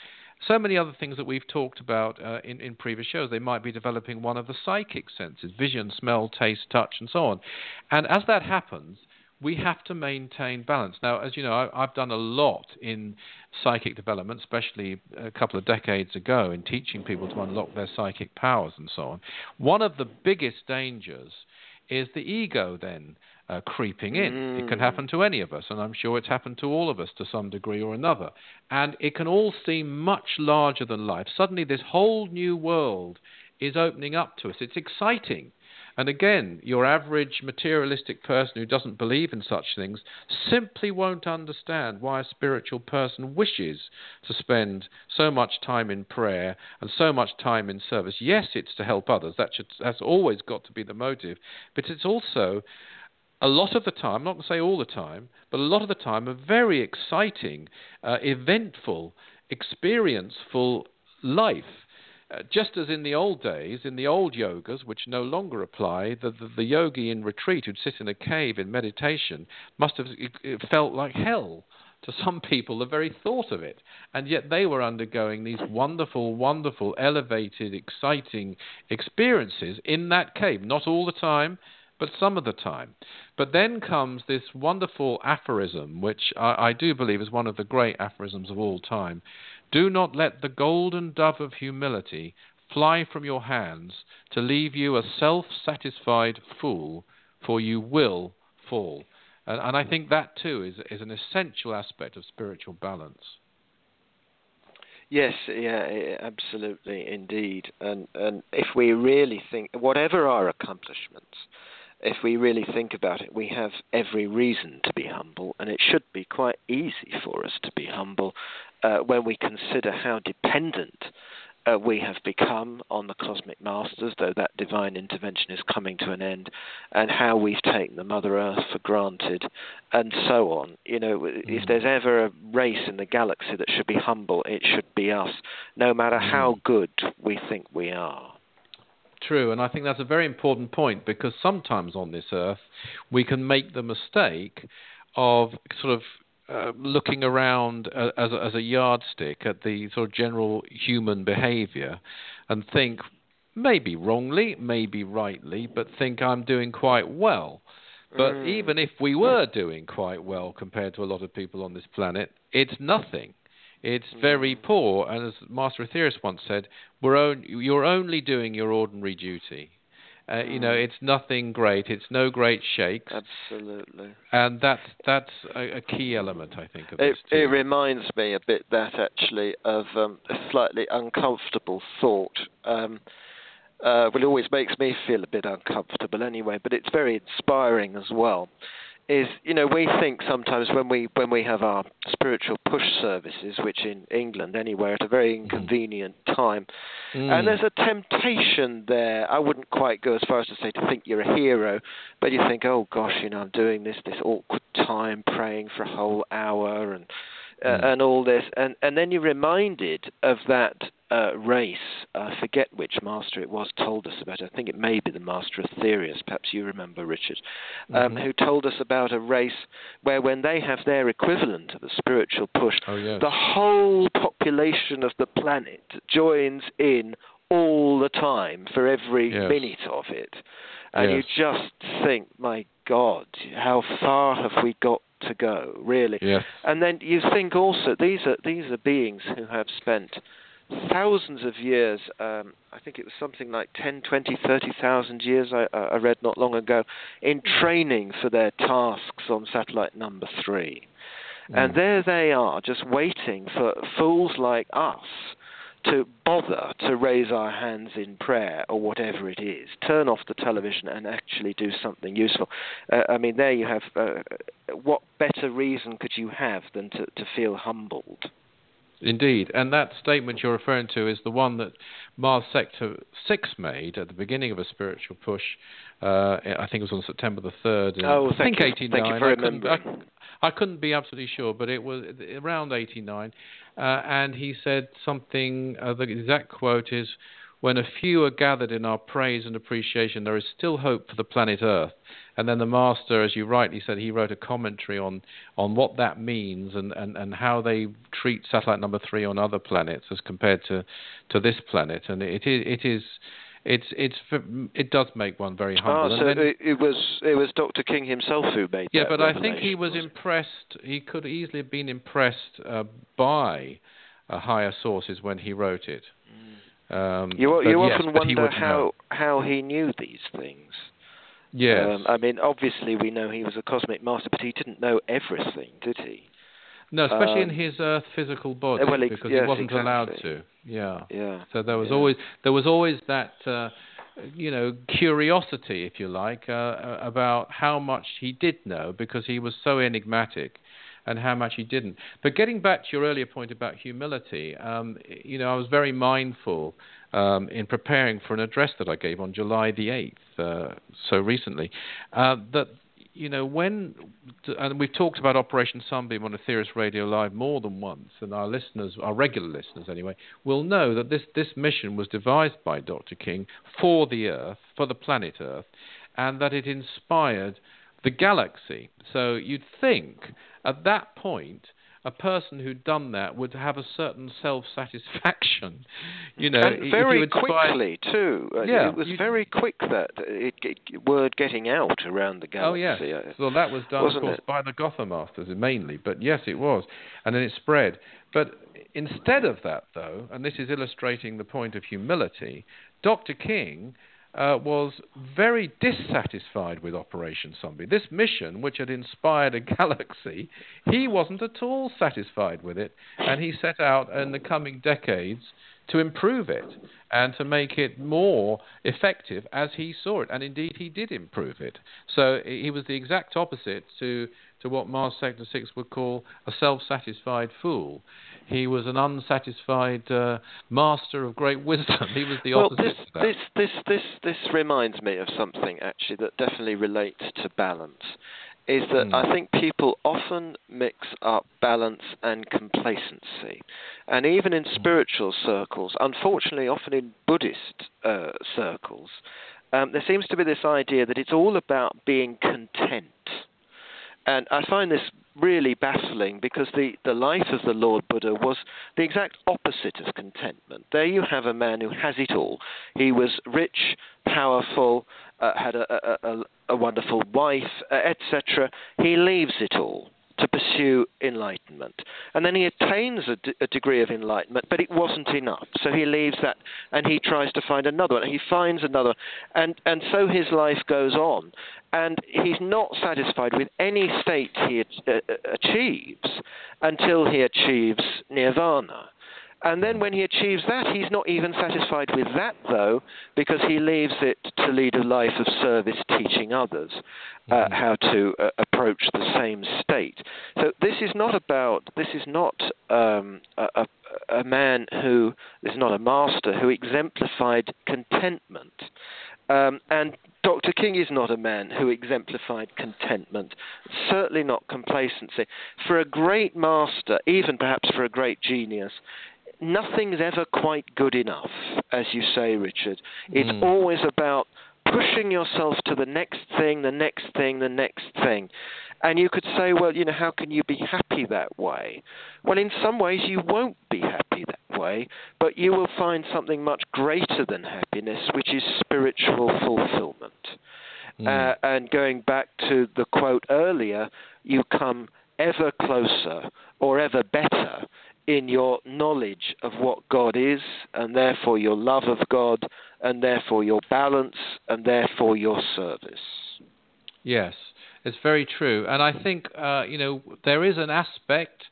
So many other things that we've talked about uh, in, in previous shows. They might be developing one of the psychic senses, vision, smell, taste, touch, and so on. And as that happens, we have to maintain balance. Now, as you know, I, I've done a lot in psychic development, especially a couple of decades ago, in teaching people to unlock their psychic powers and so on. One of the biggest dangers is the ego then uh, creeping in. Mm. It can happen to any of us, and I'm sure it's happened to all of us to some degree or another. And it can all seem much larger than life. Suddenly this whole new world is opening up to us. It's exciting. And again, your average materialistic person who doesn't believe in such things simply won't understand why a spiritual person wishes to spend so much time in prayer and so much time in service. Yes, it's to help others. That should, that's always got to be the motive. But it's also, a lot of the time, not to say all the time, but a lot of the time, a very exciting, uh, eventful, experienceful life. Uh, just as in the old days, in the old yogas, which no longer apply, the, the, the yogi in retreat who'd sit in a cave in meditation must have it, it felt like hell to some people, the very thought of it. And yet they were undergoing these wonderful, wonderful, elevated, exciting experiences in that cave. Not all the time, but some of the time. But then comes this wonderful aphorism, which I, I do believe is one of the great aphorisms of all time. Do not let the golden dove of humility fly from your hands to leave you a self-satisfied fool, for you will fall. And, and I think that too is, is an essential aspect of spiritual balance. Yes, yeah, absolutely, indeed. And, and if we really think, whatever our accomplishments, if we really think about it, we have every reason to be humble, and it should be quite easy for us to be humble uh, when we consider how dependent uh, we have become on the cosmic masters, though that divine intervention is coming to an end, and how we've taken the Mother Earth for granted, and so on. You know, if there's ever a race in the galaxy that should be humble, it should be us, no matter how good we think we are. True, and I think that's a very important point, because sometimes on this earth we can make the mistake of sort of uh, looking around uh, as, a, as a yardstick at the sort of general human behavior and think, maybe wrongly, maybe rightly, but think I'm doing quite well. But mm. even if we were doing quite well compared to a lot of people on this planet, it's nothing. It's very poor, and as Master Aetherius once said, we're on, you're only doing your ordinary duty. Uh, you know, it's nothing great. It's no great shakes. Absolutely. And that's that's a, a key element, I think, of it, this too. It reminds me a bit that, actually, of um, a slightly uncomfortable thought. Um, uh, well, it always makes me feel a bit uncomfortable anyway, but it's very inspiring as well. Is, you know, we think sometimes when we when we have our spiritual push services, which in England anywhere, at a very inconvenient time, mm. and there's a temptation there. I wouldn't quite go as far as to say to think you're a hero, but you think, oh gosh, you know, I'm doing this this awkward time, praying for a whole hour, and uh, mm. and all this, and and then you're reminded of that uh, race. I uh, forget which master it was told us about it. I think it may be the Master Aetherius, perhaps you remember, Richard, um, mm-hmm. who told us about a race where when they have their equivalent of a spiritual push, oh, yes. the whole population of the planet joins in all the time for every yes. minute of it. And yes. you just think, my God, how far have we got to go, really? Yes. And then you think also, these are these are beings who have spent thousands of years, um, I think it was something like ten, twenty, thirty thousand years, I, I read not long ago, in training for their tasks on satellite number three. Mm. And there they are, just waiting for fools like us to bother to raise our hands in prayer or whatever it is. Turn off the television and actually do something useful. Uh, I mean, there you have, uh, what better reason could you have than to, to feel humbled? Indeed, and that statement you're referring to is the one that Mars Sector six made at the beginning of a spiritual push. Uh, I think it was on September the third. Oh, thank I think you. eighty-nine. Thank you for remembering. I couldn't, I, I couldn't be absolutely sure, but it was around eighty-nine. Uh, and he said something, uh, the exact quote is, "When a few are gathered in our praise and appreciation, there is still hope for the planet Earth." And then the Master, as you rightly said, he wrote a commentary on, on what that means and, and, and how they treat satellite number three on other planets as compared to, to this planet. And it is it is it's it's it does make one very humble. Ah, so then, it, it was it was Doctor King himself who made. Yeah, that but I think he was impressed. He could easily have been impressed uh, by uh, higher sources when he wrote it. Mm. Um, you you yes, often wonder how, how he knew these things. Yes. Um, I mean, obviously we know he was a cosmic master, but he didn't know everything, did he? No, especially um, in his Earth physical body, well, ex- because yes, he wasn't exactly. allowed to. Yeah. Yeah. So there was yeah. always there was always that uh, you know curiosity, if you like, uh, about how much he did know, because he was so enigmatic. And how much he didn't. But getting back to your earlier point about humility, um, you know, I was very mindful um, in preparing for an address that I gave on July the eighth, uh, so recently, uh, that, you know, when, and we've talked about Operation Sunbeam on Aetherius Radio Live more than once, and our listeners, our regular listeners anyway, will know that this, this mission was devised by Doctor King for the Earth, for the planet Earth, and that it inspired the galaxy. So you'd think at that point a person who'd done that would have a certain self-satisfaction, you know, and very quickly too. Yeah, it was very quick that it, it, word getting out around the galaxy. Oh yes, so that was done, of course, by the Gotha Masters mainly, but yes, it was, and then it spread. But instead of that, though, and this is illustrating the point of humility, Doctor King Uh, was very dissatisfied with Operation Sunbeam. This mission, which had inspired a galaxy, he wasn't at all satisfied with it, and he set out in the coming decades to improve it and to make it more effective as he saw it, and indeed he did improve it. So he was the exact opposite to, to what Mars Sector six would call a self-satisfied fool. He was an unsatisfied uh, master of great wisdom. He was the opposite well, this, to that. This, this, this, this reminds me of something, actually, that definitely relates to balance, is that mm. I think people often mix up balance and complacency. And even in spiritual circles, unfortunately, often in Buddhist uh, circles, um, there seems to be this idea that it's all about being content. And I find this really baffling, because the, the life of the Lord Buddha was the exact opposite of contentment. There you have a man who has it all. He was rich, powerful, uh, had a, a, a, a wonderful wife, et cetera. He leaves it all to pursue enlightenment. And then he attains a, d- a degree of enlightenment, but it wasn't enough. So he leaves that and he tries to find another one. He finds another one. And, and so his life goes on. And he's not satisfied with any state he a- achieves until he achieves nirvana. And then when he achieves that, he's not even satisfied with that, though, because he leaves it to lead a life of service, teaching others uh, how to uh, approach the same state. So this is not about, this is not um, a, a man who, this is not a master who exemplified contentment. Um, and Doctor King is not a man who exemplified contentment, certainly not complacency. For a great master, even perhaps for a great genius, nothing's ever quite good enough, as you say, Richard. It's mm. always about pushing yourself to the next thing, the next thing, the next thing. And you could say, well, you know, how can you be happy that way? Well, in some ways you won't be happy that way, but you will find something much greater than happiness, which is spiritual fulfillment. Mm. Uh, and going back to the quote earlier, you come ever closer or ever better in your knowledge of what God is, and therefore your love of God, and therefore your balance, and therefore your service. Yes, it's very true. And I think, uh, you know, there is an aspect,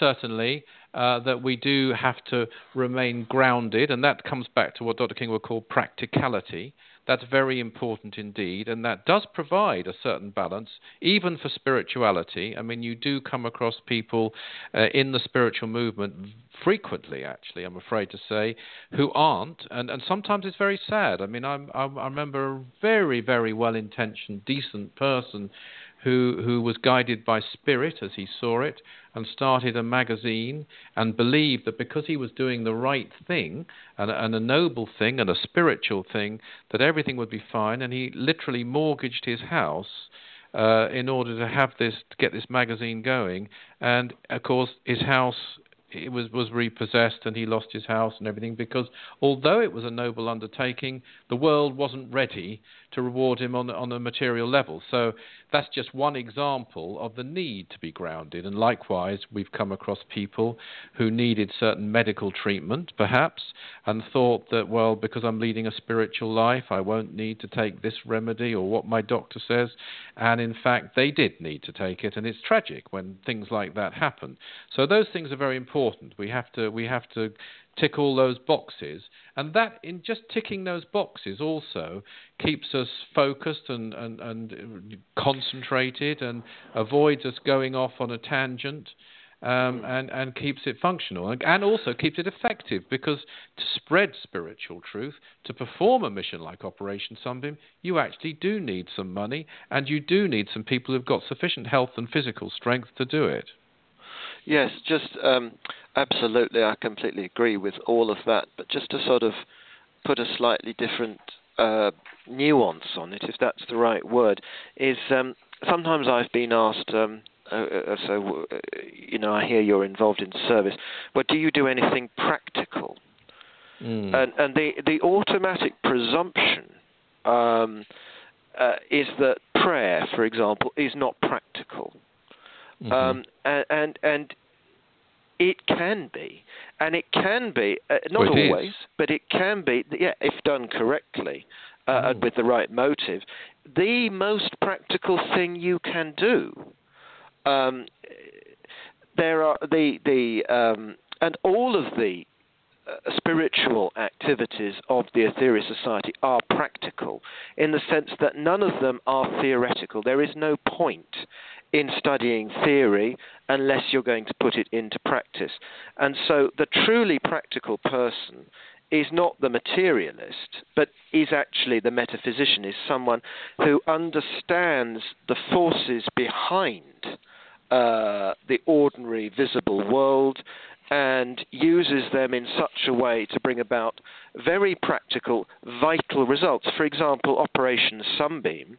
certainly, uh, that we do have to remain grounded, and that comes back to what Doctor King would call practicality. That's very important indeed, and that does provide a certain balance, even for spirituality. I mean, you do come across people uh, in the spiritual movement frequently, actually, I'm afraid to say, who aren't, and, and sometimes it's very sad. I mean, I'm, I'm, I remember a very, very well-intentioned, decent person who who was guided by spirit as he saw it, and started a magazine and believed that because he was doing the right thing and, and a noble thing and a spiritual thing, that everything would be fine. And he literally mortgaged his house uh, in order to have this, to get this magazine going. And of course, his house it was, was repossessed, and he lost his house and everything, because although it was a noble undertaking, the world wasn't ready to reward him on, on a material level. So that's just one example of the need to be grounded. And likewise, we've come across people who needed certain medical treatment, perhaps, and thought that, well, because I'm leading a spiritual life, I won't need to take this remedy or what my doctor says. And in fact, they did need to take it. And it's tragic when things like that happen. So those things are very important. We have to we have to tick all those boxes, and that in just ticking those boxes also keeps us focused and, and, and concentrated, and avoids us going off on a tangent, um, and, and keeps it functional, and also keeps it effective, because to spread spiritual truth, to perform a mission like Operation Sunbeam, you actually do need some money, and you do need some people who've got sufficient health and physical strength to do it. Yes, just um, absolutely, I completely agree with all of that, but just to sort of put a slightly different uh, nuance on it, if that's the right word, is um, sometimes I've been asked, um, uh, so, uh, you know, I hear you're involved in service, but do you do anything practical? Mm. And, and the, the automatic presumption um, uh, is that prayer, for example, is not practical. Mm-hmm. Um, and, and and it can be, and it can be uh, not well, always, is. but it can be. Yeah, if done correctly uh, oh. and with the right motive, the most practical thing you can do. Um, there are the the um, and all of the uh, spiritual activities of the Aetherius Society are practical in the sense that none of them are theoretical. There is no point in studying theory unless you're going to put it into practice. And so the truly practical person is not the materialist, but is actually the metaphysician, is someone who understands the forces behind uh, the ordinary visible world and uses them in such a way to bring about very practical, vital results. For example, Operation Sunbeam,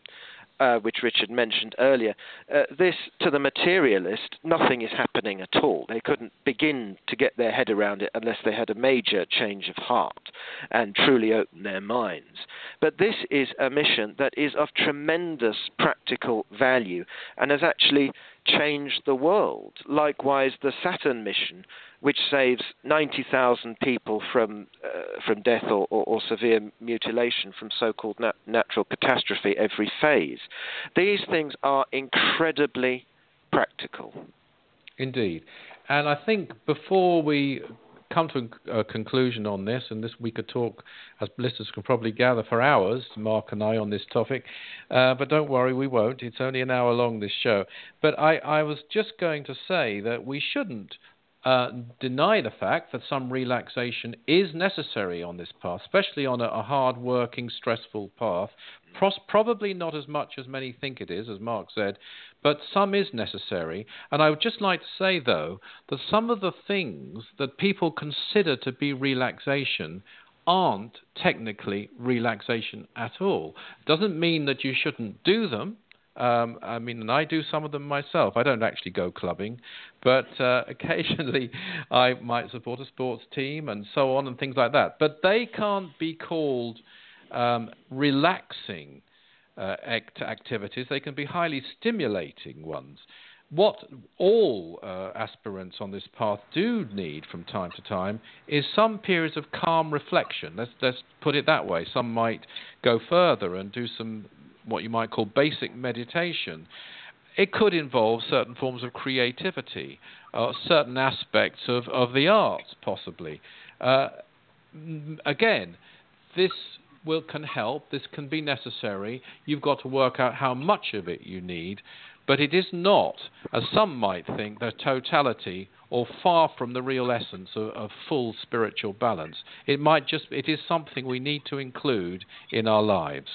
Uh, which Richard mentioned earlier, uh, this, to the materialist, nothing is happening at all. They couldn't begin to get their head around it unless they had a major change of heart and truly opened their minds. But this is a mission that is of tremendous practical value and has actually changed the world. Likewise, the Saturn mission, which saves ninety thousand people from uh, from death or, or, or severe mutilation from so-called nat- natural catastrophe every phase. These things are incredibly practical. Indeed. And I think before we come to a conclusion on this, and this we could talk, as listeners can probably gather, for hours, Mark and I, on this topic, uh, but don't worry, we won't. It's only an hour long, this show. But I, I was just going to say that we shouldn't Uh, deny the fact that some relaxation is necessary on this path, especially on a, a hard-working, stressful path. Pros- probably not as much as many think it is, as Mark said, but some is necessary. And I would just like to say, though, that some of the things that people consider to be relaxation aren't technically relaxation at all. Doesn't mean that you shouldn't do them. Um, I mean, and I do some of them myself. I don't actually go clubbing, but uh, occasionally I might support a sports team and so on and things like that. But they can't be called um, relaxing uh, act- activities. They can be highly stimulating ones. What all uh, aspirants on this path do need from time to time is some periods of calm reflection. Let's, let's put it that way. Some might go further and do some what you might call basic meditation. It could involve certain forms of creativity, uh, certain aspects of, of the arts, possibly. Uh, again, this will can help. This can be necessary. You've got to work out how much of it you need. But it is not, as some might think, the totality or far from the real essence of, of full spiritual balance. It might just, it is something we need to include in our lives.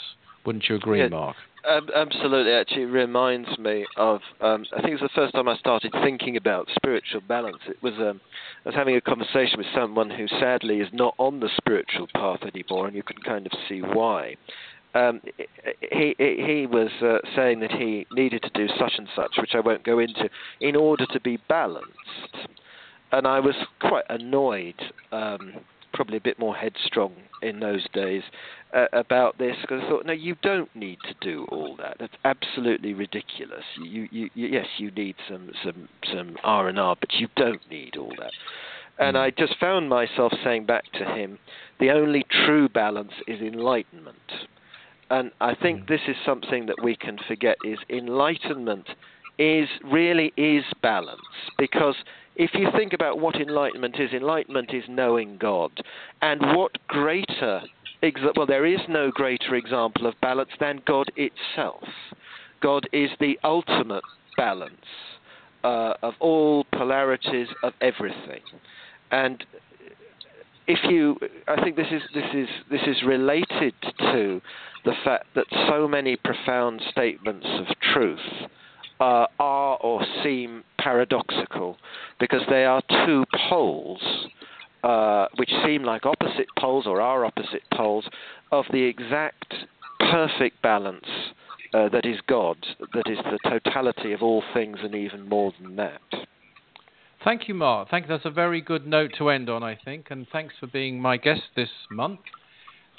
Wouldn't you agree, yeah, Mark? Um, absolutely. Actually, it reminds me of, um, I think it was the first time I started thinking about spiritual balance. It was, um, I was having a conversation with someone who sadly is not on the spiritual path anymore, and you can kind of see why. Um, he he was uh, saying that he needed to do such and such, which I won't go into, in order to be balanced. And I was quite annoyed, um, probably a bit more headstrong in those days, uh, about this, because I thought, no, you don't need to do all that. That's absolutely ridiculous. You, you, you yes, you need some some some R and R, but you don't need all that. And I just found myself saying back to him, the only true balance is enlightenment. And I think this is something that we can forget, is enlightenment is really is balance. Because if you think about what enlightenment is, enlightenment is knowing God. And what greater, exa- well, there is no greater example of balance than God itself. God is the ultimate balance uh, of all polarities of everything. And if you, I think this is this is this is related to the fact that so many profound statements of truth uh, are or seem paradoxical because they are two poles, uh, which seem like opposite poles or are opposite poles of the exact perfect balance uh, that is God, that is the totality of all things and even more than that. Thank you, Mark. Thank you. That's a very good note to end on, I think. And thanks for being my guest this month.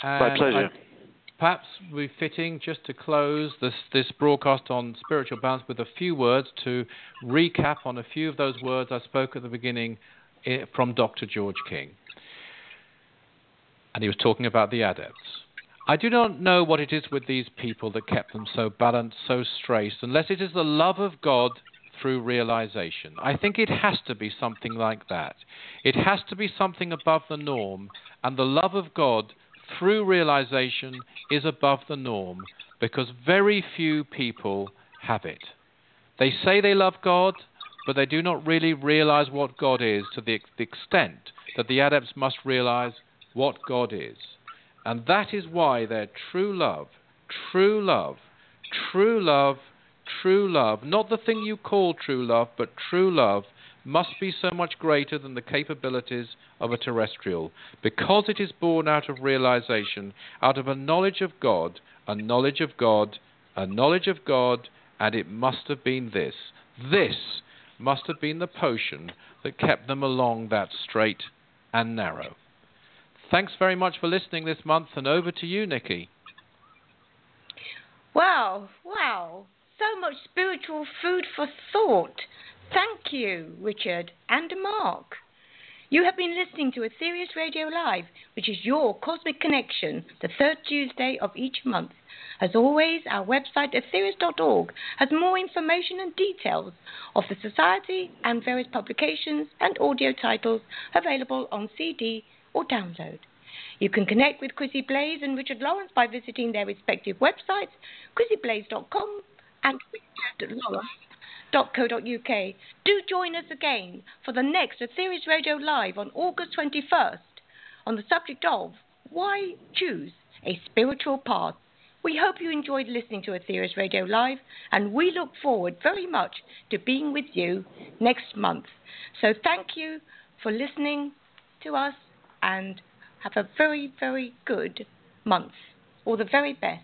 And my pleasure. I, perhaps we're fitting just to close this, this broadcast on spiritual balance with a few words to recap on a few of those words I spoke at the beginning from Doctor George King. And he was talking about the adepts. I do not know what it is with these people that kept them so balanced, so straight, unless it is the love of God through realization. I think it has to be something like that. It has to be something above the norm, and the love of God through realization is above the norm because very few people have it. They say they love God, but they do not really realize what God is to the extent that the adepts must realize what God is. And that is why their true love, true love, true love, true love, not the thing you call true love, but true love must be so much greater than the capabilities of a terrestrial, because it is born out of realization, out of a knowledge of God, a knowledge of God, a knowledge of God, and it must have been this. This must have been the potion that kept them along that straight and narrow. Thanks very much for listening this month, and over to you, Nikki. Wow, wow. So much spiritual food for thought. Thank you, Richard and Mark. You have been listening to Aetherius Radio Live, which is your Cosmic Connection, the third Tuesday of each month. As always, our website, aetherius dot org, has more information and details of the Society and various publications and audio titles available on C D or download. You can connect with Chrissy Blaze and Richard Lawrence by visiting their respective websites, chrissy blaze dot com, and richard lawrence dot co dot uk. Do join us again for the next Aetherius Radio Live on August twenty-first on the subject of Why Choose a Spiritual Path. We hope you enjoyed listening to Aetherius Radio Live, and we look forward very much to being with you next month. So thank you for listening to us, and have a very, very good month. All the very best.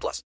plus.